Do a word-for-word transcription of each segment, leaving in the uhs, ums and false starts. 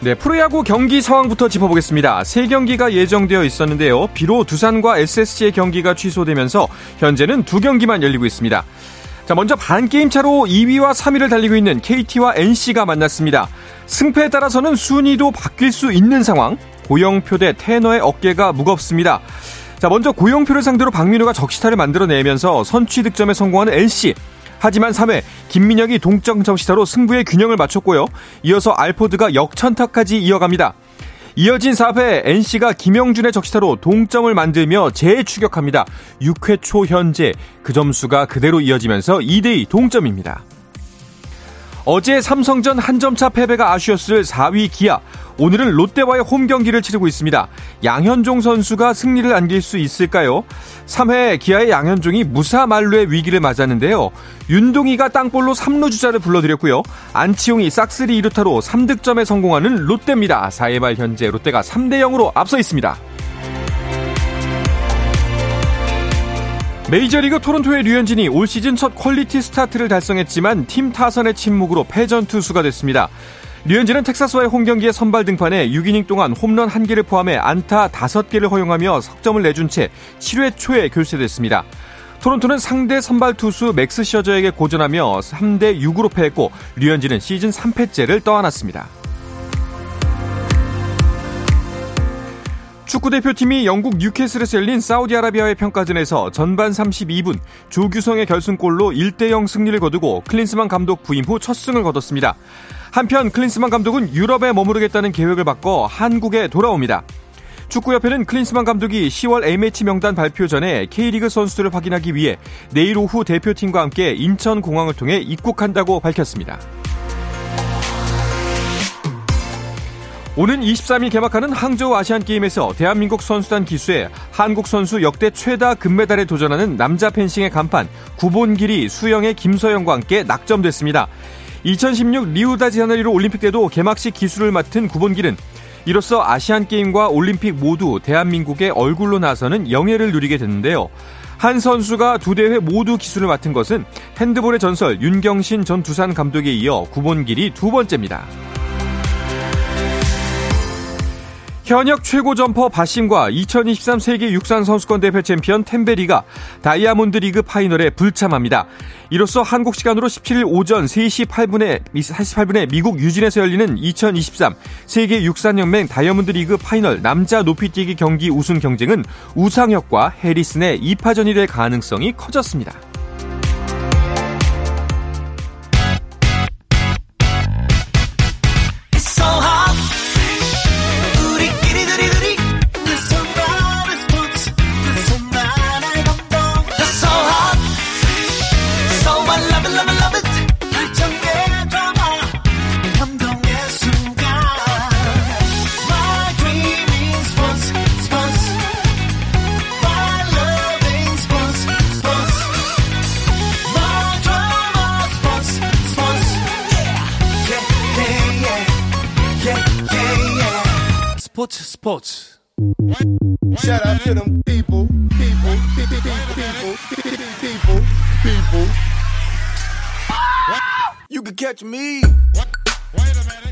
네, 프로야구 경기 상황부터 짚어보겠습니다. 세 경기가 예정되어 있었는데요. 비로 두산과 에스에스지의 경기가 취소되면서 현재는 두 경기만 열리고 있습니다. 자, 먼저 반게임 차로 이 위와 삼 위를 달리고 있는 케이티와 엔씨가 만났습니다. 승패에 따라서는 순위도 바뀔 수 있는 상황. 고영표 대 테너의 어깨가 무겁습니다. 자, 먼저 고영표를 상대로 박민우가 적시타를 만들어내면서 선취 득점에 성공하는 엔씨. 하지만 삼 회 김민혁이 동점 적시타로 승부의 균형을 맞췄고요. 이어서 알포드가 역천타까지 이어갑니다. 이어진 사 회 엔씨가 김영준의 적시타로 동점을 만들며 재추격합니다. 육 회 초 현재 그 점수가 그대로 이어지면서 이 대 이 동점입니다. 어제 삼성전 한 점차 패배가 아쉬웠을 사 위 기아. 오늘은 롯데와의 홈 경기를 치르고 있습니다. 양현종 선수가 승리를 안길 수 있을까요? 삼 회 기아의 양현종이 무사 만루의 위기를 맞았는데요. 윤동희가 땅볼로 삼루 주자를 불러들였고요. 안치홍이 싹쓸이 이루타로 삼 득점에 성공하는 롯데입니다. 사 회 말 현재 롯데가 삼 대 영으로 앞서 있습니다. 메이저리그 토론토의 류현진이 올 시즌 첫 퀄리티 스타트를 달성했지만 팀 타선의 침묵으로 패전 투수가 됐습니다. 류현진은 텍사스와의 홈경기에 선발 등판해 육 이닝 동안 홈런 한 개를 포함해 안타 다섯 개를 허용하며 석점을 내준 채 칠 회 초에 교체됐습니다. 토론토는 상대 선발 투수 맥스 셔저에게 고전하며 삼 대 육으로 패했고 류현진은 시즌 삼 패째를 떠안았습니다. 축구대표팀이 영국 뉴캐슬에서 열린 사우디아라비아의 평가전에서 전반 삼십이 분 조규성의 결승골로 일 대 영 승리를 거두고 클린스만 감독 부임 후 첫 승을 거뒀습니다. 한편 클린스만 감독은 유럽에 머무르겠다는 계획을 바꿔 한국에 돌아옵니다. 축구협회는 클린스만 감독이 시월 A매치 명단 발표 전에 K리그 선수들을 확인하기 위해 내일 오후 대표팀과 함께 인천공항을 통해 입국한다고 밝혔습니다. 오는 이십삼 일 개막하는 항저우 아시안게임에서 대한민국 선수단 기수에 한국 선수 역대 최다 금메달에 도전하는 남자 펜싱의 간판 구본길이 수영의 김서영과 함께 낙점됐습니다. 이천십육 리우다자네이루 올림픽 때도 개막식 기수를 맡은 구본길은 이로써 아시안게임과 올림픽 모두 대한민국의 얼굴로 나서는 영예를 누리게 됐는데요. 한 선수가 두 대회 모두 기수를 맡은 것은 핸드볼의 전설 윤경신 전 두산 감독에 이어 구본길이 두 번째입니다. 현역 최고 점퍼 바심과 이천이십삼 세계 육상선수권 대표 챔피언 템베리가 다이아몬드 리그 파이널에 불참합니다. 이로써 한국 시간으로 십칠 일 오전 세 시 팔 분에, 사십팔 분에 미국 유진에서 열리는 이천이십삼 세계 육상연맹 다이아몬드 리그 파이널 남자 높이뛰기 경기 우승 경쟁은 우상혁과 해리슨의 이 파전이 될 가능성이 커졌습니다. 스포츠 스포츠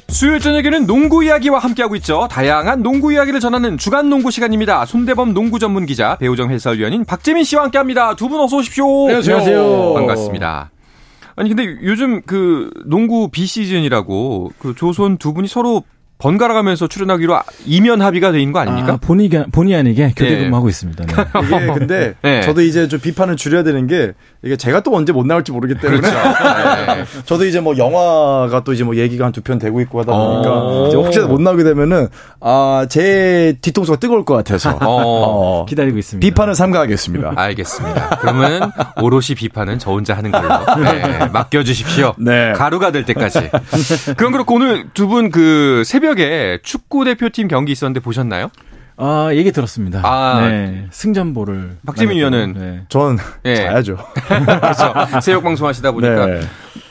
수요일 저녁에는 농구 이야기와 함께하고 있죠. 다양한 농구 이야기를 전하는 주간 농구 시간입니다. 손대범 농구 전문 기자, 배우정 해설위원인 박재민 씨와 함께합니다. 두 분 어서 오십시오. 안녕하세요. 안녕하세요. 반갑습니다. 아니 근데 요즘 그 농구 비시즌이라고 그 조선 두 분이 서로 번갈아가면서 출연하기로 이면 합의가 돼 있는 거 아닙니까? 아, 본의, 본의 아니게 교대근무하고 네. 있습니다. 네. 이게 근데 네. 저도 이제 좀 비판을 줄여야 되는 게 이게 제가 또 언제 못 나올지 모르기 때문에 그렇죠. 네. 저도 이제 뭐 영화가 또 이제 뭐 얘기가 한두 편 되고 있고 하다 보니까 이제 혹시나 못 나오게 되면은 아, 제 뒤통수가 뜨거울 것 같아서 어. 어. 기다리고 있습니다. 비판을 삼가하겠습니다. 알겠습니다. 그러면 오롯이 비판은 저 혼자 하는 걸로 네. 맡겨주십시오. 네. 가루가 될 때까지. 그럼 그렇고 오늘 두 분 그 새벽 축구 대표팀 경기 있었는데 보셨나요? 아, 얘기 들었습니다. 아, 네. 승전보를. 박재민 위원은? 네. 전 네. 자야죠. 그렇죠. 새벽 방송하시다 보니까. 네.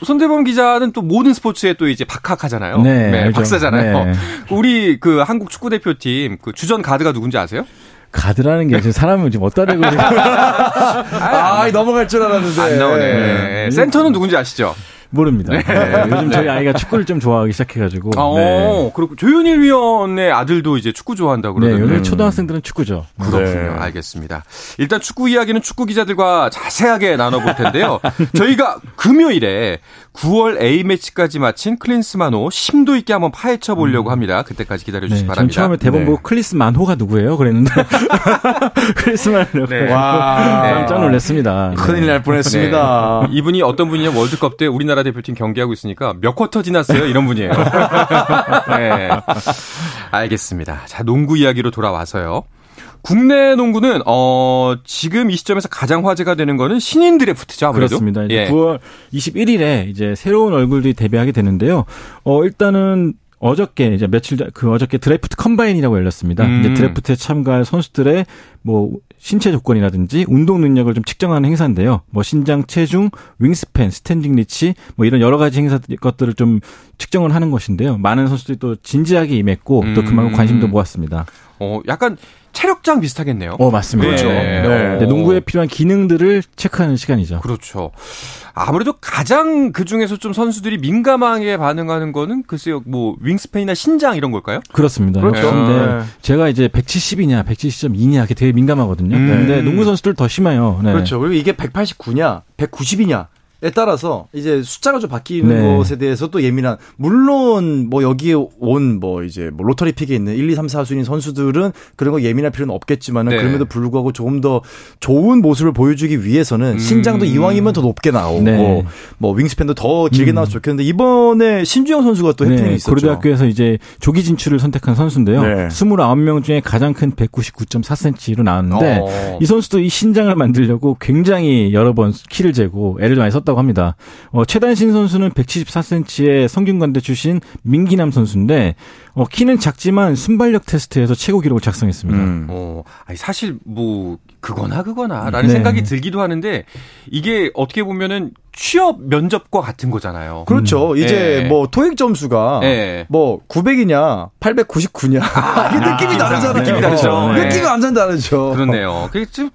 손대범 기자는 또 모든 스포츠에 또 이제 박학하잖아요. 네. 네 박사잖아요. 네. 우리 그 한국 축구 대표팀 그 주전 가드가 누군지 아세요? 가드라는 게 지금 사람을 지금 어디다 대고. 아, 아, 넘어갈 줄 알았는데. 안 나오네. 네. 네. 센터는 누군지 아시죠? 모릅니다. 네. 네. 요즘 저희 아이가 축구를 좀 좋아하기 시작해가지고. 아, 네. 그렇고 조현일 위원의 아들도 이제 축구 좋아한다 그러던데. 네, 요즘 초등학생들은 축구죠. 그렇군요. 네. 알겠습니다. 일단 축구 이야기는 축구 기자들과 자세하게 나눠볼 텐데요. 저희가 금요일에 구월 A 매치까지 마친 클린스만호 심도 있게 한번 파헤쳐 보려고 합니다. 그때까지 기다려주시기 네, 바랍니다. 전 처음에 대본 네. 보고 클린스만호가 누구예요? 그랬는데 클린스만호. 네. 와, 네. 깜짝 놀랐습니다. 큰일 날 뻔했습니다. 네. 이분이 어떤 분이냐? 월드컵 때 우리나라 대표팀 경기하고 있으니까 몇 쿼터 지났어요? 이런 분이에요. 네. 알겠습니다. 자, 농구 이야기로 돌아와서요. 국내 농구는 어, 지금 이 시점에서 가장 화제가 되는 거는 신인 드래프트죠. 아무래도. 그렇습니다. 이제 예. 구월 이십일일에 이제 새로운 얼굴들이 데뷔하게 되는데요. 어, 일단은 어저께 이제 며칠 그 어저께 드래프트 컴바인이라고 열렸습니다. 음. 이제 드래프트에 참가할 선수들의 뭐 신체 조건이라든지 운동 능력을 좀 측정하는 행사인데요. 뭐 신장, 체중, 윙스팬, 스탠딩 리치 뭐 이런 여러 가지 행사 것들을 좀 측정을 하는 것인데요. 많은 선수들이 또 진지하게 임했고 음. 또 그만큼 관심도 모았습니다. 어, 약간 체력장 비슷하겠네요. 어, 맞습니다. 그렇죠. 네. 네. 네. 농구에 필요한 기능들을 체크하는 시간이죠. 그렇죠. 아무래도 가장 그 중에서 좀 선수들이 민감하게 반응하는 거는 글쎄요, 뭐 윙스팬이나 신장 이런 걸까요? 그렇습니다. 그렇죠. 네. 네. 제가 이제 백칠십이냐, 백칠십 점 이냐 이게 되게 민감하거든요. 음. 근데 농구 선수들 더 심해요. 네. 그렇죠. 그리고 이게 백팔십구냐, 백구십이냐. 에 따라서 이제 숫자가 좀 바뀌는 네. 것에 대해서 또 예민한 물론 뭐 여기에 온 뭐 이제 뭐 로터리 픽에 있는 일, 이, 삼, 사순위 선수들은 그런 거 예민할 필요는 없겠지만은 네. 그럼에도 불구하고 조금 더 좋은 모습을 보여주기 위해서는 음. 신장도 이왕이면 더 높게 나오고 네. 뭐 윙스팬도 더 길게 음. 나와서 좋겠는데 이번에 신주영 선수가 또 해프닝이 네. 있었죠. 고려대학교에서 이제 조기 진출을 선택한 선수인데요. 네. 스물아홉 명 중에 가장 큰 백구십구 점 사 센티미터로 나왔는데 어. 이 선수도 이 신장을 만들려고 굉장히 여러 번 키를 재고 애를 많이 썼다. 합니다. 어, 최단신 선수는 백칠십사 센티미터의 성균관대 출신 민기남 선수인데 어, 키는 작지만 순발력 테스트에서 최고 기록을 작성했습니다. 음. 어, 아니 사실 뭐 그거나 그거나라는 네. 생각이 들기도 하는데 이게 어떻게 보면은 취업 면접과 같은 거잖아요. 그렇죠. 음. 이제 네. 뭐 토익 점수가 네. 뭐 구백이냐, 팔백구십구냐 아, 이게 느낌이 아, 다르잖아요. 느낌이 다르죠. 네. 느낌이 완전 다르죠. 그렇네요. 그게 좀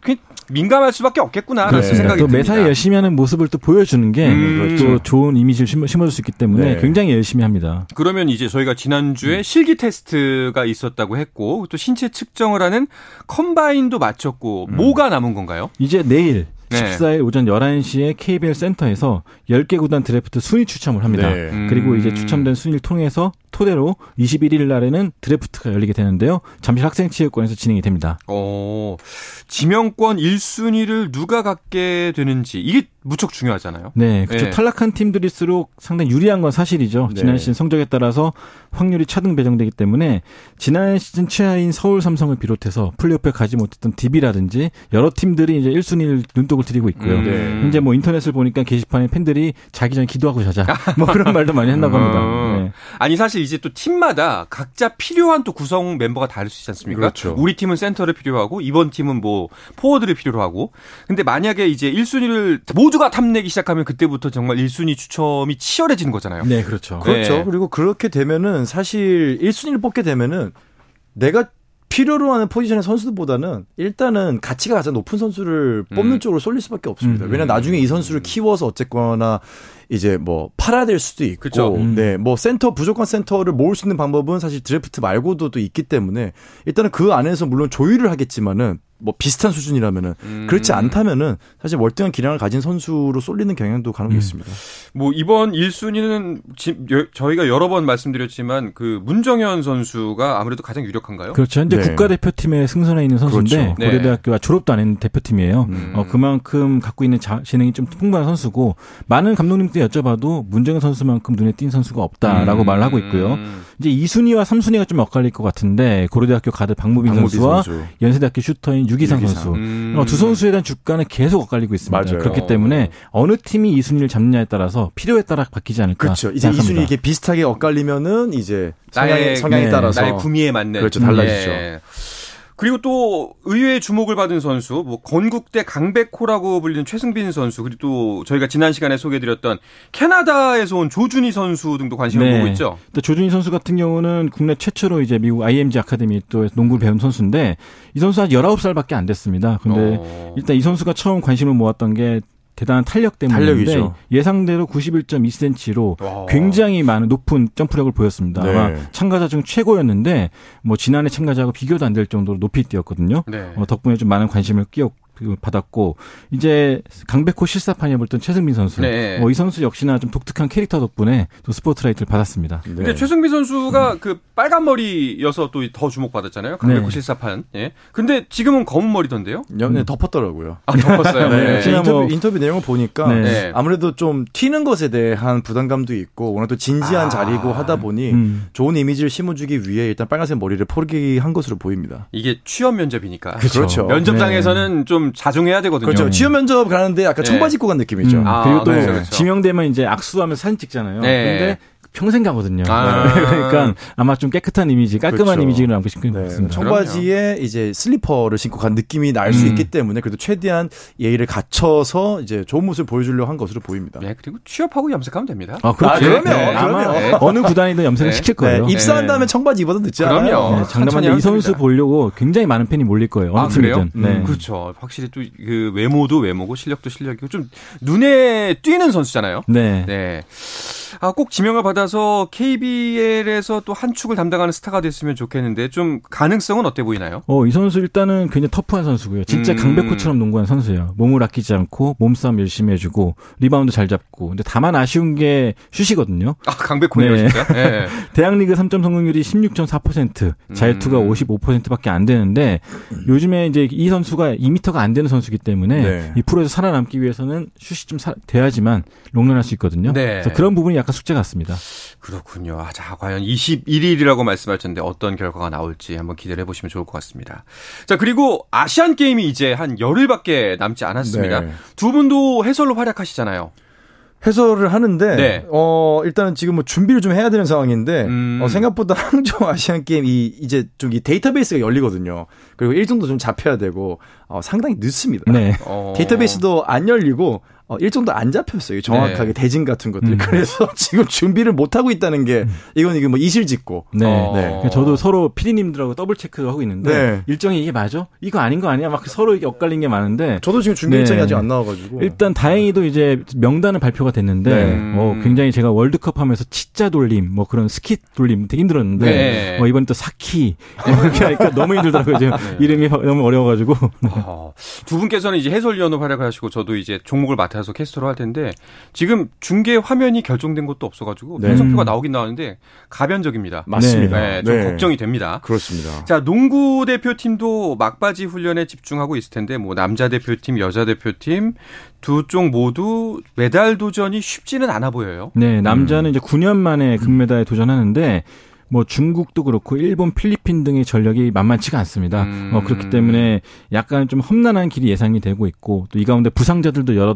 민감할 수밖에 없겠구나. 그런 생각이 듭니다. 또 매사에 열심히 하는 모습을 또 보여주는 게 또 음, 그렇죠. 좋은 이미지를 심어, 심어줄 수 있기 때문에 네. 굉장히 열심히 합니다. 그러면 이제 저희가 지난주에 음. 실기 테스트가 있었다고 했고 또 신체 측정을 하는 컴바인도 마쳤고 음. 뭐가 남은 건가요? 이제 내일. 네. 십사일 오전 열한 시에 케이비엘 센터에서 열 개 구단 드래프트 순위 추첨을 합니다. 네. 음. 그리고 이제 추첨된 순위를 통해서 토대로 이십일일 날에는 드래프트가 열리게 되는데요. 잠실 학생체육관에서 진행이 됩니다. 어, 지명권 일 순위를 누가 갖게 되는지 이게 무척 중요하잖아요. 네, 그렇죠. 네. 탈락한 팀들일수록 상당히 유리한 건 사실이죠. 네. 지난 시즌 성적에 따라서 확률이 차등 배정되기 때문에 지난 시즌 최하인 서울 삼성을 비롯해서 플레이오프에 가지 못했던 디비라든지 여러 팀들이 이제 일 순위를 눈독을 들이고 있고요. 네. 이제 뭐 인터넷을 보니까 게시판에 팬들이 자기 전에 기도하고 자자 뭐 그런 말도 많이 한다고 합니다. 네. 아니 사실 이제 또 팀마다 각자 필요한 또 구성 멤버가 다를 수 있지 않습니까? 그렇죠. 우리 팀은 센터를 필요하고 이번 팀은 뭐 포워드를 필요로 하고. 근데 만약에 이제 일 순위를 모두가 탐내기 시작하면 그때부터 정말 일 순위 추첨이 치열해지는 거잖아요. 네, 그렇죠. 그렇죠. 네. 그리고 그렇게 되면은 사실 일 순위를 뽑게 되면은 내가 필요로 하는 포지션의 선수들보다는 일단은 가치가 가장 높은 선수를 뽑는 음. 쪽으로 쏠릴 수밖에 없습니다. 음. 왜냐면 나중에 이 선수를 키워서 어쨌거나 이제 뭐 팔아야 될 수도 있고, 그렇죠. 음. 네, 뭐 센터 무조건 센터를 모을 수 있는 방법은 사실 드래프트 말고도 또 있기 때문에 일단은 그 안에서 물론 조율을 하겠지만은. 뭐 비슷한 수준이라면은 음. 그렇지 않다면은 사실 월등한 기량을 가진 선수로 쏠리는 경향도 간혹 있습니다. 음. 뭐 이번 일 순위는 저희가 여러 번 말씀드렸지만 그 문정현 선수가 아무래도 가장 유력한가요? 그렇죠. 현재 네. 국가대표팀에 승선해 있는 선수인데 그렇죠. 네. 고려대학교와 졸업도 안 했는 대표팀이에요. 음. 어, 그만큼 갖고 있는 자, 재능이 좀 풍부한 선수고 많은 감독님께 여쭤봐도 문정현 선수만큼 눈에 띈 선수가 없다라고 음. 말을 하고 있고요. 이제 이 순위와 삼 순위가 좀 엇갈릴 것 같은데 고려대학교 가드 박무빈, 박무빈 선수와 선수. 연세대학교 슈터인 유기상, 유기상. 선수 음. 두 선수에 대한 주가는 계속 엇갈리고 있습니다. 맞아요. 그렇기 때문에 어느 팀이 이 순위를 잡느냐에 따라서 필요에 따라 바뀌지 않을까. 그렇죠. 이제 생각합니다. 이 순위 이게 비슷하게 엇갈리면은 이제 성향에, 성향에 네. 따라서 나의 구미에 맞는 그렇죠. 달라지죠. 네. 그리고 또 의외의 주목을 받은 선수, 뭐 건국대 강백호라고 불리는 최승빈 선수, 그리고 또 저희가 지난 시간에 소개해드렸던 캐나다에서 온 조준희 선수 등도 관심을 네. 보고 있죠. 조준희 선수 같은 경우는 국내 최초로 이제 미국 아이엠지 아카데미 또 농구를 배운 선수인데 이 선수 한 열아홉 살밖에 안 됐습니다. 근데 어. 일단 이 선수가 처음 관심을 모았던 게 대단한 탄력 때문인데 예상대로 구십일 점 이 센티미터로 와. 굉장히 많은 높은 점프력을 보였습니다. 네. 아마 참가자 중 최고였는데 뭐 지난해 참가자하고 비교도 안 될 정도로 높이 뛰었거든요. 네. 어, 덕분에 좀 많은 관심을 끼웠고 받았고 이제 강백호 실사판이 해봤던 최승민 선수 네. 어, 이 선수 역시나 좀 독특한 캐릭터 덕분에 또 스포트라이트를 받았습니다. 네. 근데 최승민 선수가 음. 그 빨간 머리여서 또 더 주목받았잖아요. 강백호 네. 실사판. 예. 근데 지금은 검은 머리던데요? 네, 음. 덮었더라고요. 아, 덮었어요. 네. 네. 인터뷰, 뭐... 인터뷰 내용을 보니까 네. 네. 아무래도 좀 튀는 것에 대한 부담감도 있고 워낙 또 진지한 아. 자리고 하다 보니 음. 좋은 이미지를 심어주기 위해 일단 빨간색 머리를 포기한 것으로 보입니다. 이게 취업 면접이니까. 그렇죠. 그렇죠. 면접장에서는 네. 좀 자중해야 되거든요. 그렇죠. 취업 면접 가는데 약간 청바지 입고 간 느낌이죠. 음. 아, 그리고 또 네. 그렇죠. 지명되면 이제 악수하면서 사진 찍잖아요. 네. 근데 평생 가거든요. 아. 그러니까 아마 좀 깨끗한 이미지, 깔끔한 그렇죠. 이미지를 남고 싶긴 네. 같습니다. 청바지에 이제 슬리퍼를 신고 간 느낌이 날 수 음. 있기 때문에 그래도 최대한 예의를 갖춰서 이제 좋은 모습을 보여주려고 한 것으로 보입니다. 네, 그리고 취업하고 염색하면 됩니다. 아, 그럼요. 아, 네. 네. 아마 네. 어느 구단이든 염색을 네. 시킬 거예요. 네. 입사한 다음에 청바지 입어도 늦지 않아요. 그럼요. 네. 장담하는데 이 선수 보려고 굉장히 많은 팬이 몰릴 거예요. 어느 아, 팀이든. 그래요? 네. 음, 그렇죠. 확실히 또 그 외모도 외모고 실력도 실력이고 좀 눈에 띄는 선수잖아요. 네. 네. 아, 꼭 지명을 받아서 케이비엘에서 또 한 축을 담당하는 스타가 됐으면 좋겠는데 좀 가능성은 어때 보이나요? 어, 이 선수 일단은 굉장히 터프한 선수고요. 진짜 음. 강백호처럼 농구하는 선수예요. 몸을 아끼지 않고 몸싸움 열심히 해주고 리바운드 잘 잡고. 근데 다만 아쉬운 게 슛이거든요. 아, 강백호네요, 네. 진짜. 네. 대학리그 삼 점 성공률이 십육 점 사 퍼센트, 자유투가 음. 오십오 퍼센트밖에 안 되는데 요즘에 이제 이 선수가 이 미터가 안 되는 선수이기 때문에 네. 이 프로에서 살아남기 위해서는 슛이 좀 사, 돼야지만 롱런할 수 있거든요. 네. 그래서 그런 부분이 약간 숙제 같습니다. 그렇군요. 아, 자, 과연 이십일 일이라고 말씀하셨는데 어떤 결과가 나올지 한번 기대를 해보시면 좋을 것 같습니다. 자, 그리고 아시안 게임이 이제 한 열흘밖에 남지 않았습니다. 네. 두 분도 해설로 활약하시잖아요. 해설을 하는데 네. 어, 일단은 지금 뭐 준비를 좀 해야 되는 상황인데 음. 어, 생각보다 항저우 아시안 게임 이 이제 좀 이 데이터베이스가 열리거든요. 그리고 일정도 좀 잡혀야 되고 어, 상당히 늦습니다. 네. 어. 데이터베이스도 안 열리고. 어, 일정도 안 잡혔어요. 정확하게 네. 대진 같은 것들. 음. 그래서 지금 준비를 못 하고 있다는 게 이건 이게 뭐 이실직고. 네. 어. 네. 저도 서로 피디님들하고 더블 체크를 하고 있는데 네. 일정이 이게 맞아? 이거 아닌 거 아니야? 막 서로 이게 엇갈린 게 많은데. 저도 지금 준비 네. 일정이 아직 안 나와가지고. 일단 다행히도 이제 명단은 발표가 됐는데 네. 어, 굉장히 제가 월드컵 하면서 치자 돌림, 뭐 그런 스키 돌림 되게 힘들었는데 네. 어, 이번에 또 사키 이렇게 하니까 너무 힘들더라고요. 지금 네. 이름이 너무 어려워가지고. 어. 두 분께서는 이제 해설위원으로 활약하시고 저도 이제 종목을 맡아. 그래서 캐스터로 할 텐데 지금 중계 화면이 결정된 것도 없어가지고 편성표가 네. 나오긴 나왔는데 가변적입니다. 맞습니다. 네, 좀 네. 걱정이 됩니다. 그렇습니다. 자, 농구 대표팀도 막바지 훈련에 집중하고 있을 텐데 뭐 남자 대표팀, 여자 대표팀 두 쪽 모두 메달 도전이 쉽지는 않아 보여요. 네, 남자는 음. 이제 구 년 만에 금메달에 도전하는데. 뭐 중국도 그렇고 일본, 필리핀 등의 전력이 만만치가 않습니다. 음. 어, 그렇기 때문에 약간 좀 험난한 길이 예상이 되고 있고 또 이 가운데 부상자들도 여러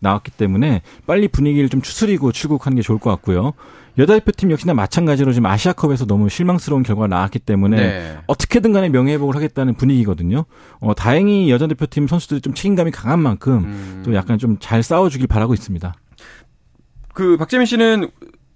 나왔기 때문에 빨리 분위기를 좀 추스리고 출국하는 게 좋을 것 같고요. 여자 대표팀 역시나 마찬가지로 지금 아시아컵에서 너무 실망스러운 결과가 나왔기 때문에 네. 어떻게든 간에 명예회복을 하겠다는 분위기거든요. 어, 다행히 여자 대표팀 선수들이 좀 책임감이 강한 만큼 음. 또 약간 좀 잘 싸워주길 바라고 있습니다. 그 박재민 씨는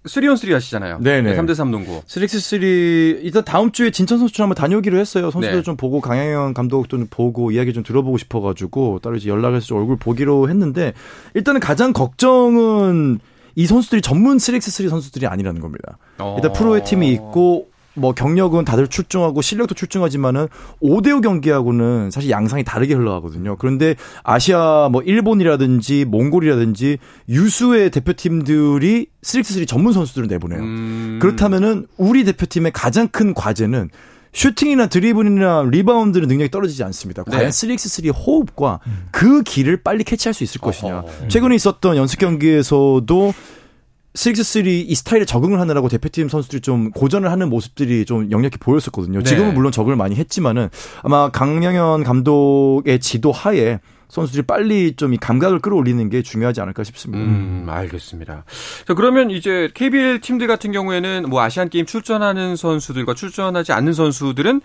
쓰리 온 쓰리 하시잖아요. 네네. 삼 대 삼 농구. 쓰리 엑스 쓰리 일단 다음 주에 진천 선수촌 한번 다녀오기로 했어요. 선수들 네. 좀 보고 강영현 감독도 좀 보고 이야기 좀 들어보고 싶어가지고 따로 이제 연락해서 좀 얼굴 보기로 했는데 일단은 가장 걱정은 이 선수들이 전문 쓰리 엑스 쓰리 선수들이 아니라는 겁니다. 어. 일단 프로의 팀이 있고 뭐 경력은 다들 출중하고 실력도 출중하지만은 오 대 오 경기하고는 사실 양상이 다르게 흘러가거든요. 그런데 아시아 뭐 일본이라든지 몽골이라든지 유수의 대표팀들이 쓰리 엑스 쓰리 전문 선수들을 내보내요. 음. 그렇다면은 우리 대표팀의 가장 큰 과제는 슈팅이나 드리블이나 리바운드는 능력이 떨어지지 않습니다. 과연 네. 쓰리 엑스 쓰리의 호흡과 음. 그 길을 빨리 캐치할 수 있을 것이냐. 어허. 최근에 있었던 연습 경기에서도 쓰리 엑스 쓰리 이 스타일에 적응을 하느라고 대표팀 선수들이 좀 고전을 하는 모습들이 좀 역력히 보였었거든요. 지금은 네. 물론 적응을 많이 했지만은 아마 강영현 감독의 지도 하에 선수들이 빨리 좀 이 감각을 끌어올리는 게 중요하지 않을까 싶습니다. 음, 알겠습니다. 자, 그러면 이제 케이비엘 팀들 같은 경우에는 뭐 아시안 게임 출전하는 선수들과 출전하지 않는 선수들은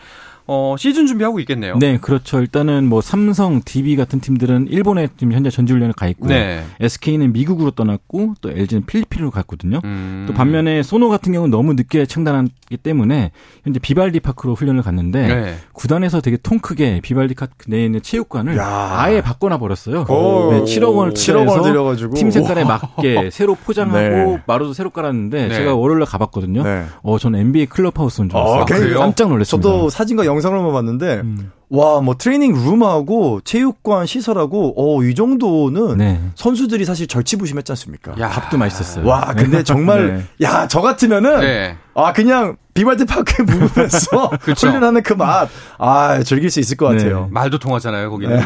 어, 시즌 준비하고 있겠네요. 네, 그렇죠. 일단은 뭐 삼성, 디비 같은 팀들은 일본에 지금 현재 전지훈련을 가 있고, 네. 에스케이는 미국으로 떠났고, 또 엘지는 필리핀으로 갔거든요. 음. 또 반면에 소노 같은 경우는 너무 늦게 창단하기 때문에 현재 비발디파크로 훈련을 갔는데, 네. 구단에서 되게 통 크게 비발디파크 내에 있는 체육관을 야. 아예 바꿔놔 버렸어요. 네, 칠억 원을 들여가지고 팀 색깔에 우와. 맞게 새로 포장하고 네. 마루도 새로 깔았는데 네. 제가 월요일에 가봤거든요. 네. 어, 저는 엔비에이 클럽하우스인 줄 알았어요. 아, 그래요? 깜짝 놀랐습니다. 저도 사진과 영상으로만 봤는데 음. 와, 뭐 트레이닝 룸하고 체육관 시설하고 어, 이 정도는 네. 선수들이 사실 절치부심했지 않습니까? 야, 밥도 맛있었어요. 와, 근데 정말 네. 야, 저 같으면은 네. 아, 그냥 비발디 파크에 묵으면서 훈련하는 그 맛, 아, 즐길 수 있을 것 같아요. 네. 말도 통하잖아요, 거기는. 네.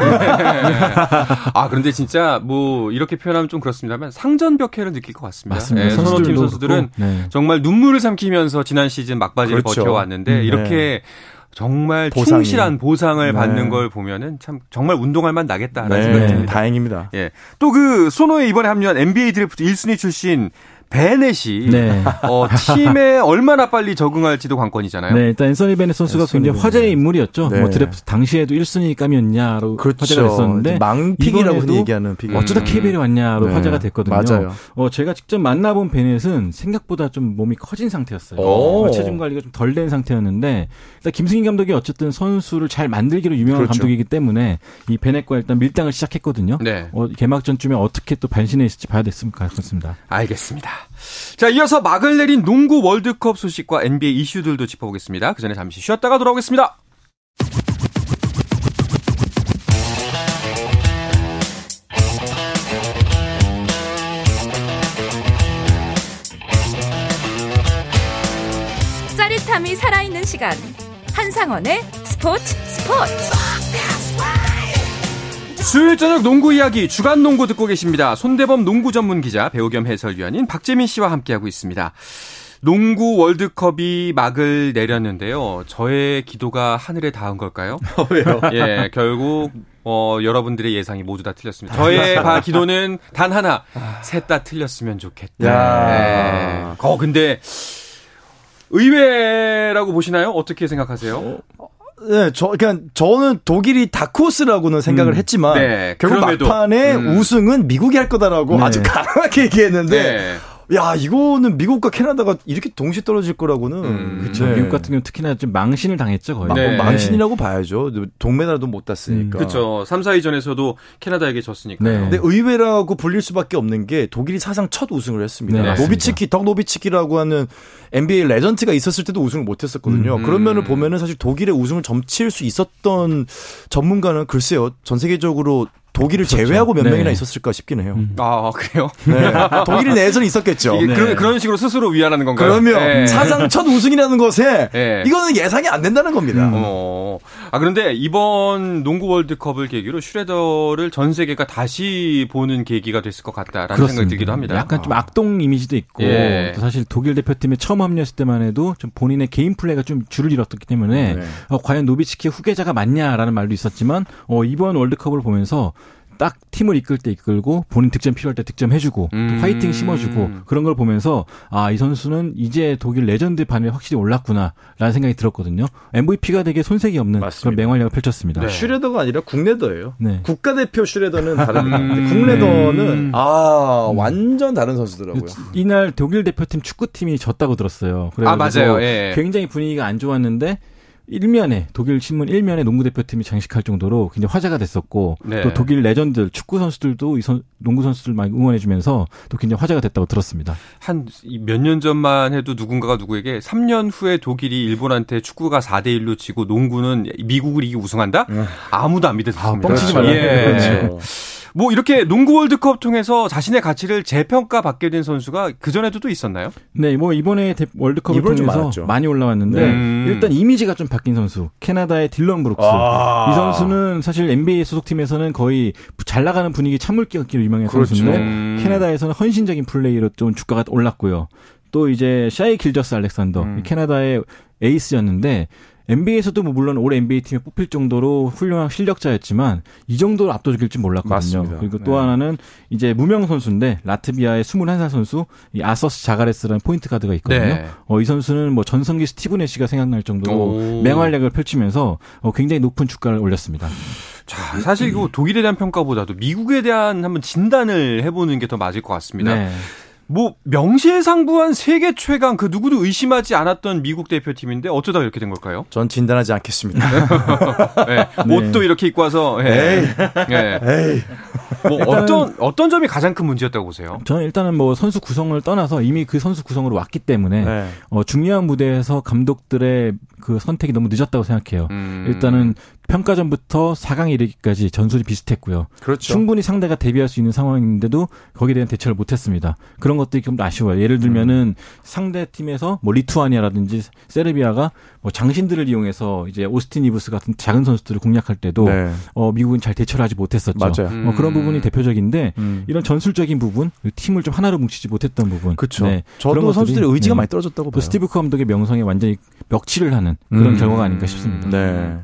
아, 그런데 진짜 뭐 이렇게 표현하면 좀 그렇습니다만 상전벽해를 느낄 것 같습니다. 맞습니다. 네, 선호팀 선수들은 네. 정말 눈물을 삼키면서 지난 시즌 막바지를 그렇죠. 버텨왔는데 음, 이렇게. 네. 정말 보상이. 충실한 보상을 네. 받는 걸 보면은 참 정말 운동할 만 나겠다라는 네. 생각이 듭니다. 다행입니다. 예. 또 그 소노에 이번에 합류한 엔비에이 드래프트 일 순위 출신 베넷이 네. 어, 팀에 얼마나 빨리 적응할지도 관건이잖아요. 네, 일단 앤서니 베넷 선수가 앤서니 굉장히 베넷. 화제의 인물이었죠. 네. 뭐 드래프트 당시에도 일 순위 감이었냐로 그렇죠. 화제가 됐었는데 망픽이라고 흔히 얘기하는 픽. 어쩌다 케이비엘에 왔냐로 네. 화제가 됐거든요. 맞아요. 어, 제가 직접 만나본 베넷은 생각보다 좀 몸이 커진 상태였어요. 어, 체중 관리가 좀 덜 된 상태였는데 일단 김승인 감독이 어쨌든 선수를 잘 만들기로 유명한 그렇죠. 감독이기 때문에 이 베넷과 일단 밀당을 시작했거든요. 네. 어, 개막전쯤에 어떻게 또 반신에 있을지 봐야 됐을 것 같습니다. 알겠습니다. 자, 이어서 막을 내린 농구 월드컵 소식과 엔비에이 이슈들도 짚어보겠습니다. 그 전에 잠시 쉬었다가 돌아오겠습니다. 짜릿함이 살아있는 시간, 한상헌의 스포츠 스포츠. 수요일 저녁 농구 이야기 주간 농구 듣고 계십니다. 손대범 농구 전문 기자, 배우 겸 해설위원인 박재민 씨와 함께하고 있습니다. 농구 월드컵이 막을 내렸는데요. 저의 기도가 하늘에 닿은 걸까요? 왜요? 예, 결국 어, 여러분들의 예상이 모두 다 틀렸습니다. 저의 바, 기도는 단 하나, 셋 다 틀렸으면 좋겠다. 네. 어, 근데 의외라고 보시나요? 어떻게 생각하세요? 네, 저, 그냥, 저는 독일이 다크호스라고는 생각을 음, 했지만, 네, 결국 그럼에도, 막판에 음. 우승은 미국이 할 거다라고 네. 아주 강하게 얘기했는데, 네. 야, 이거는 미국과 캐나다가 이렇게 동시에 떨어질 거라고는. 음, 그렇죠. 네. 미국 같은 경우는 특히나 좀 망신을 당했죠, 거의. 네. 망신이라고 봐야죠. 동메달도 못 땄으니까. 음, 그렇죠. 삼, 사위전에서도 캐나다에게 졌으니까. 네. 근데 의외라고 불릴 수밖에 없는 게 독일이 사상 첫 우승을 했습니다. 네, 노비츠키, 덕 노비츠키라고 하는 엔비에이 레전드가 있었을 때도 우승을 못 했었거든요. 음. 그런 면을 보면은 사실 독일의 우승을 점칠 수 있었던 전문가는 글쎄요. 전 세계적으로 독일을 그렇죠. 제외하고 몇 네. 명이나 있었을까 싶긴 해요. 음. 아, 그래요? 네. 독일 내에서는 있었겠죠. 네. 그런, 그런 식으로 스스로 위안하는 건가요? 그러면 네. 사상 첫 우승이라는 것에 네. 이거는 예상이 안 된다는 겁니다. 음. 어. 아, 그런데 이번 농구 월드컵을 계기로 슈레더를 전 세계가 다시 보는 계기가 됐을 것 같다라는 그렇습니다. 생각이 들기도 합니다. 약간 좀 악동 이미지도 있고 예. 또 사실 독일 대표팀에 처음 합류했을 때만 해도 좀 본인의 개인 플레이가 좀 줄을 잃었기 때문에 네. 어, 과연 노비츠키의 후계자가 맞냐라는 말도 있었지만 어, 이번 월드컵을 보면서 딱 팀을 이끌 때 이끌고 본인 득점 필요할 때 득점해주고 음. 또 화이팅 심어주고 그런 걸 보면서 아, 이 선수는 이제 독일 레전드 반열에 확실히 올랐구나라는 생각이 들었거든요. 엠브이피가 되게 손색이 없는 맞습니다. 그런 맹활약을 펼쳤습니다. 네. 슈레더가 아니라 국내더예요. 네. 국가대표 슈레더는 다른 음. 국내더는 아 음. 완전 다른 선수더라고요. 이날 독일 대표팀 축구팀이 졌다고 들었어요. 그래서 아, 맞아요. 예. 굉장히 분위기가 안 좋았는데 일면에 독일 신문 일면에 농구 대표팀이 장식할 정도로 굉장히 화제가 됐었고 네. 또 독일 레전드 축구 선수들도 이 선, 농구 선수들 많이 응원해주면서 또 굉장히 화제가 됐다고 들었습니다. 한 몇 년 전만 해도 누군가가 누구에게 삼 년 후에 독일이 일본한테 축구가 사 대 일로 지고 농구는 미국을 이기 우승한다? 네. 아무도 안 믿었습니다. 아, 뻥치지 말라고. 예. 그렇죠. 뭐 이렇게 농구 월드컵 통해서 자신의 가치를 재평가받게 된 선수가 그전에도 또 있었나요? 네, 뭐 이번에 월드컵을 통해서 많이 올라왔는데 음. 일단 이미지가 좀 바뀐 선수, 캐나다의 딜런 브룩스. 아. 이 선수는 사실 엔비에이 소속팀에서는 거의 잘 나가는 분위기 참물기가 유명한 그렇죠. 선수인데 음. 캐나다에서는 헌신적인 플레이로 좀 주가가 올랐고요. 또 이제 샤이 길저스 알렉산더, 음. 캐나다의 에이스였는데 엔비에이에서도 뭐 물론 올 엔비에이 팀에 뽑힐 정도로 훌륭한 실력자였지만 이 정도로 압도적일 줄 몰랐거든요. 맞습니다. 그리고 또 네. 하나는 이제 무명 선수인데 라트비아의 스물한 살 선수 이 아서스 자가레스라는 포인트 카드가 있거든요. 네. 어, 이 선수는 뭐 전성기 스티븐 애쉬가 생각날 정도로 오. 맹활약을 펼치면서 어, 굉장히 높은 주가를 올렸습니다. 자, 사실 이거 독일에 대한 평가보다도 미국에 대한 한번 진단을 해보는 게 더 맞을 것 같습니다. 네. 뭐 명실상부한 세계 최강 그 누구도 의심하지 않았던 미국 대표팀인데 어쩌다 이렇게 된 걸까요? 전 진단하지 않겠습니다. 네. 네. 옷도 이렇게 입고 와서 네. 네. 에이. 뭐 어떤 어떤 점이 가장 큰 문제였다고 보세요? 저는 일단은 뭐 선수 구성을 떠나서 이미 그 선수 구성으로 왔기 때문에 네. 어, 중요한 무대에서 감독들의 그 선택이 너무 늦었다고 생각해요. 음. 일단은 평가전부터 사 강에 이르기까지 전술이 비슷했고요. 그렇죠. 충분히 상대가 대비할 수 있는 상황인데도 거기에 대한 대처를 못했습니다. 그런 것들이 좀 아쉬워요. 예를 들면은 상대 팀에서 뭐 리투아니아라든지 세르비아가 뭐 장신들을 이용해서 이제 오스틴 이브스 같은 작은 선수들을 공략할 때도 네. 어, 미국은 잘 대처를 하지 못했었죠. 맞아요. 음. 어, 그런 부분이 대표적인데 음. 이런 전술적인 부분, 팀을 좀 하나로 뭉치지 못했던 부분. 그렇죠. 네. 저도 선수들의 의지가 네. 많이 떨어졌다고 봐요. 스티브 커 감독의 명성에 완전히 멱치를 하는 그런 음. 결과가 아닐까 싶습니다. 네.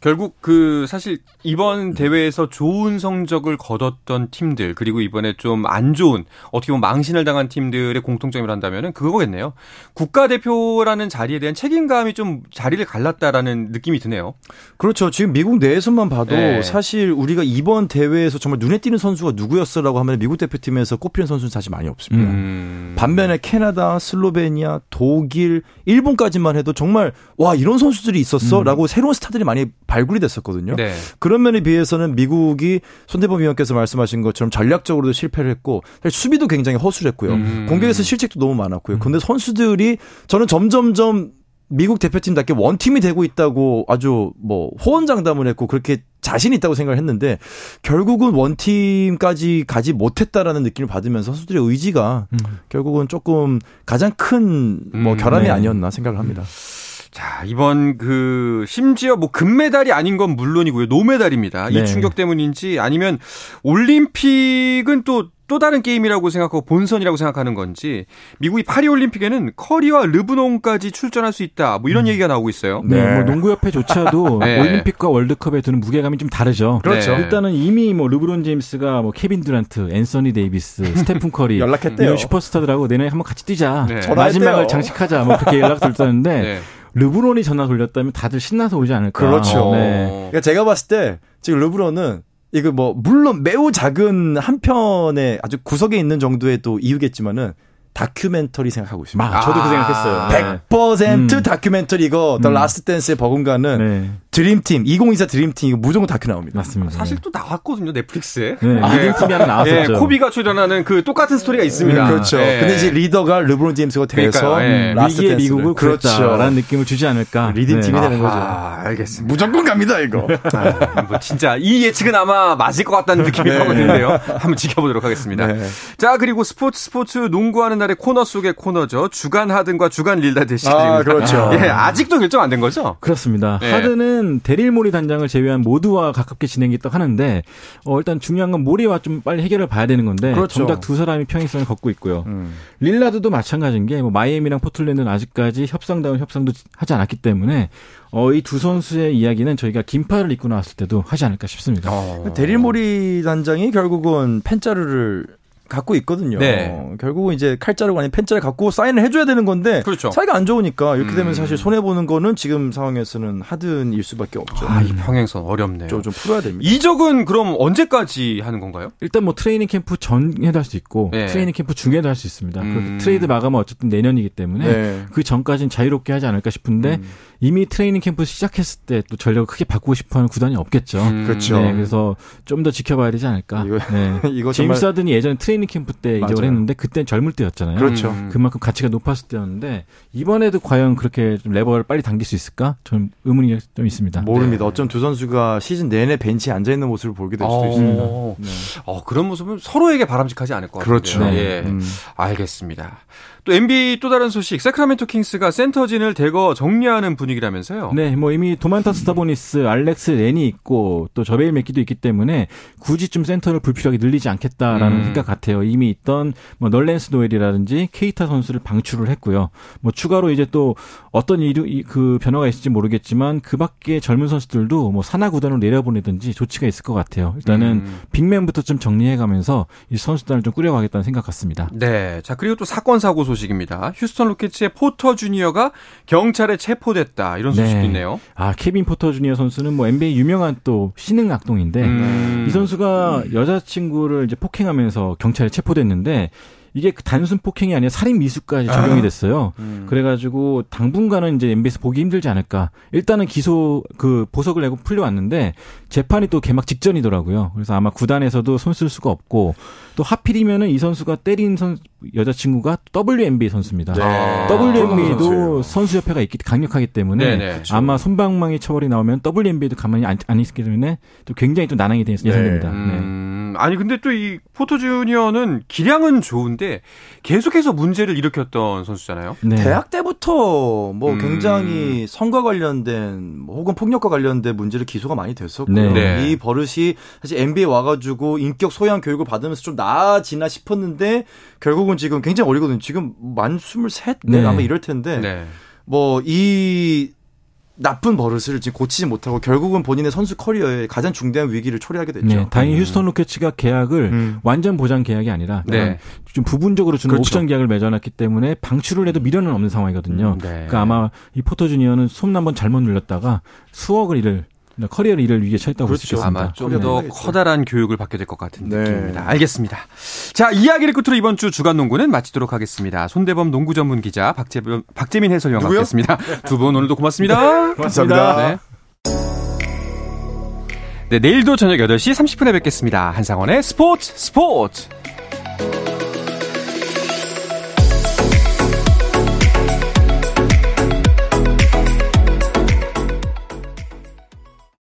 결국 그 사실 이번 대회에서 좋은 성적을 거뒀던 팀들 그리고 이번에 좀 안 좋은 어떻게 보면 망신을 당한 팀들의 공통점을 한다면은 그거겠네요. 국가대표라는 자리에 대한 책임감이 좀 자리를 갈랐다라는 느낌이 드네요. 그렇죠. 지금 미국 내에서만 봐도 네. 사실 우리가 이번 대회에서 정말 눈에 띄는 선수가 누구였어라고 하면 미국 대표팀에서 꼽히는 선수는 사실 많이 없습니다. 음. 반면에 캐나다, 슬로베니아, 독일, 일본까지만 해도 정말 와 이런 선수들이 있었어라고 음. 새로운 스타들이 많이 발굴이 됐었거든요. 네. 그런 면에 비해서는 미국이 손대범 위원께서 말씀하신 것처럼 전략적으로도 실패를 했고 사실 수비도 굉장히 허술했고요. 음. 공격에서 실책도 너무 많았고요. 그런데 음. 선수들이 저는 점점점 미국 대표팀답게 원팀이 되고 있다고 아주 뭐 호언장담을 했고 그렇게 자신이 있다고 생각을 했는데 결국은 원팀까지 가지 못했다라는 느낌을 받으면서 선수들의 의지가 음. 결국은 조금 가장 큰 뭐 결함이 아니었나 생각을 합니다. 음. 자, 이번 그 심지어 뭐 금메달이 아닌 건 물론이고요. 노메달입니다. 네. 이 충격 때문인지 아니면 올림픽은 또 또 다른 게임이라고 생각하고 본선이라고 생각하는 건지 미국이 파리올림픽에는 커리와 르브논까지 출전할 수 있다. 뭐 이런 음. 얘기가 나오고 있어요. 네. 네. 뭐 농구협회조차도 네. 올림픽과 월드컵에 드는 무게감이 좀 다르죠. 그렇죠. 네. 일단은 이미 뭐 르브론 제임스가 뭐 케빈 듀란트, 앤서니 데이비스, 스테픈 커리 연락했대요. 이런 슈퍼스타들하고 내년에 한번 같이 뛰자. 네. 마지막을 장식하자. 뭐 그렇게 연락을 드렸는데 네. 르브론이 전화 돌렸다면 다들 신나서 오지 않을까. 그렇죠. 네. 그러니까 제가 봤을 때 지금 르브론은 이거 뭐 물론 매우 작은 한 편의 아주 구석에 있는 정도의 또 이유겠지만은 다큐멘터리 생각하고 있습니다. 아, 저도 그 생각했어요. 백 퍼센트 음. 다큐멘터리 이거 더 음. 라스트 댄스의 버금가는 네. 드림팀 이공이사 드림팀 이거 무조건 다큐 나옵니다. 맞습니다. 사실 또 나왔거든요. 넷플릭스에. 네. 네. 드림팀이 하나 나왔었죠. 네. 코비가 출연하는 그 똑같은 스토리가 있습니다. 네. 그렇죠. 네. 근데 이제 리더가 르브론 제임스가 돼서 네. 라스트 댄스 미국을 그렇죠라는 느낌을 주지 않을까. 리딩팀이 네. 되는 거죠. 아, 알겠습니다. 무조건 갑니다 이거. 아, 뭐 진짜 이 예측은 아마 맞을 것 같다는 느낌이 나오는데요. 네. 한번 지켜보도록 하겠습니다. 네. 자 그리고 스포츠 스포츠 농구하는 날의 코너 속의 코너죠. 주간 하든과 주간 릴라드 시리즈입니다. 아, 그렇죠. 예, 아직도 결정 안 된 거죠? 그렇습니다. 예. 하든은 데릴 모리 단장을 제외한 모두와 가깝게 진행이 딱 하는데 어, 일단 중요한 건 모리와 좀 빨리 해결을 봐야 되는 건데 그렇죠. 정작 두 사람이 평행선을 걷고 있고요. 음. 릴라드도 마찬가지인 게 뭐 마이애미랑 포틀랜드는 아직까지 협상다운 협상도 하지 않았기 때문에 어, 이 두 선수의 이야기는 저희가 긴팔을 입고 나왔을 때도 하지 않을까 싶습니다. 어. 데릴 모리 단장이 결국은 펜자루를 갖고 있거든요. 네. 어, 결국은 이제 칼자루가 아닌 펜자를 갖고 사인을 해줘야 되는 건데 그렇죠. 사이가 안 좋으니까 이렇게 되면 음. 사실 손해보는 거는 지금 상황에서는 하든일 수밖에 없죠. 아, 이 평행선 어렵네요. 좀, 좀 풀어야 됩니다. 이적은 그럼 언제까지 하는 건가요? 일단 뭐 트레이닝 캠프 전에도 할 수 있고 네. 트레이닝 캠프 중에도 할 수 있습니다. 음. 트레이드 마감은 어쨌든 내년이기 때문에 네. 그 전까지는 자유롭게 하지 않을까 싶은데 음. 이미 트레이닝 캠프 시작했을 때 또 전력을 크게 바꾸고 싶어하는 구단이 없겠죠. 음. 그렇죠. 네, 그래서 좀 더 지켜봐야 되지 않을까. 이거, 네. 이거 제임스 정말... 하든이 예전에 트레이닝 캠프 때 이적을 했는데 그때는 젊을 때였잖아요. 그렇죠. 음. 그만큼 가치가 높았을 때였는데 이번에도 과연 그렇게 좀 레버를 빨리 당길 수 있을까? 저는 의문이 좀 있습니다. 모릅니다. 네. 어쩜 두 선수가 시즌 내내 벤치에 앉아 있는 모습을 보게 될 수도 오. 있습니다. 네. 어, 그런 모습은 서로에게 바람직하지 않을 것 같아요. 그렇죠. 네. 네. 음. 알겠습니다. 또 엔비에이 또 다른 소식, 세크라멘토 킹스가 센터진을 대거 정리하는 분위기라면서요. 네, 뭐 이미 도만타 스타보니스, 알렉스 렌이 있고 또 저베일 맥기도 있기 때문에 굳이 좀 센터를 불필요하게 늘리지 않겠다라는 음. 생각 같아요. 이미 있던 뭐 널렌스 노엘이라든지 케이타 선수를 방출을 했고요. 뭐 추가로 이제 또 어떤 이루, 그 변화가 있을지 모르겠지만 그 밖에 젊은 선수들도 뭐 산하 구단으로 내려보내든지 조치가 있을 것 같아요. 일단은 음. 빅맨부터 좀 정리해가면서 이 선수단을 좀 꾸려가겠다는 생각 같습니다. 네, 자 그리고 또 사건 사고 소식입니다. 휴스턴 로켓츠의 포터 주니어가 경찰에 체포됐다 이런 소식도 네. 있네요. 아 케빈 포터 주니어 선수는 뭐 엔비에이 유명한 또 신흥 악동인데 음. 이 선수가 여자친구를 이제 폭행하면서 경찰에 체포됐는데. 이게 단순 폭행이 아니라 살인 미수까지 적용이 됐어요. 아, 음. 그래가지고 당분간은 이제 엠비에스 보기 힘들지 않을까. 일단은 기소 그 보석을 내고 풀려왔는데 재판이 또 개막 직전이더라고요. 그래서 아마 구단에서도 손 쓸 수가 없고 또 하필이면은 이 선수가 때린 선 여자친구가 더블유엔비에이 선수입니다. 네. 더블유엔비에이도 선수협회가 있기 강력하기 때문에 네네, 아마 손방망이 처벌이 나오면 더블유엔비에이도 가만히 안, 안 있기 때문에 또 굉장히 또 난항이 예상됩니다. 네. 음, 네. 아니 근데 또 이 포토주니어는 기량은 좋은데 계속해서 문제를 일으켰던 선수잖아요. 네. 대학 때부터 뭐 음. 굉장히 성과 관련된 뭐 혹은 폭력과 관련된 문제를 기소가 많이 됐었고요. 네. 네. 이 버릇이 사실 엔비에이 와가지고 인격 소양 교육을 받으면서 좀 나아지나 싶었는데 결국은 지금 굉장히 어리거든요. 지금 만 스물셋? 네. 아마 이럴 텐데 네. 뭐 이 나쁜 버릇을 지금 고치지 못하고 결국은 본인의 선수 커리어에 가장 중대한 위기를 초래하게 됐죠. 네, 다행히 휴스턴 로켓츠가 계약을 음. 완전 보장 계약이 아니라 네. 좀 부분적으로 주는 그렇죠. 옵션 계약을 맺어놨기 때문에 방출을 해도 미련은 없는 상황이거든요. 음, 네. 그러니까 아마 이 포터 주니어는 손 한번 잘못 눌렸다가 수억을 잃을 커리어를 이를 위해 차있다고 볼 수 있겠습니다. 아마 좀 더 커다란 교육을 받게 될 것 같은 네. 느낌입니다. 알겠습니다. 자, 이야기를 끝으로 이번 주 주간 농구는 마치도록 하겠습니다. 손대범 농구 전문 기자 박재범, 박재민 해설위원 함께했습니다. 두 분 오늘도 고맙습니다. 네, 고맙습니다. 네. 네, 내일도 저녁 여덟 시 삼십 분에 뵙겠습니다. 한상원의 스포츠 스포츠.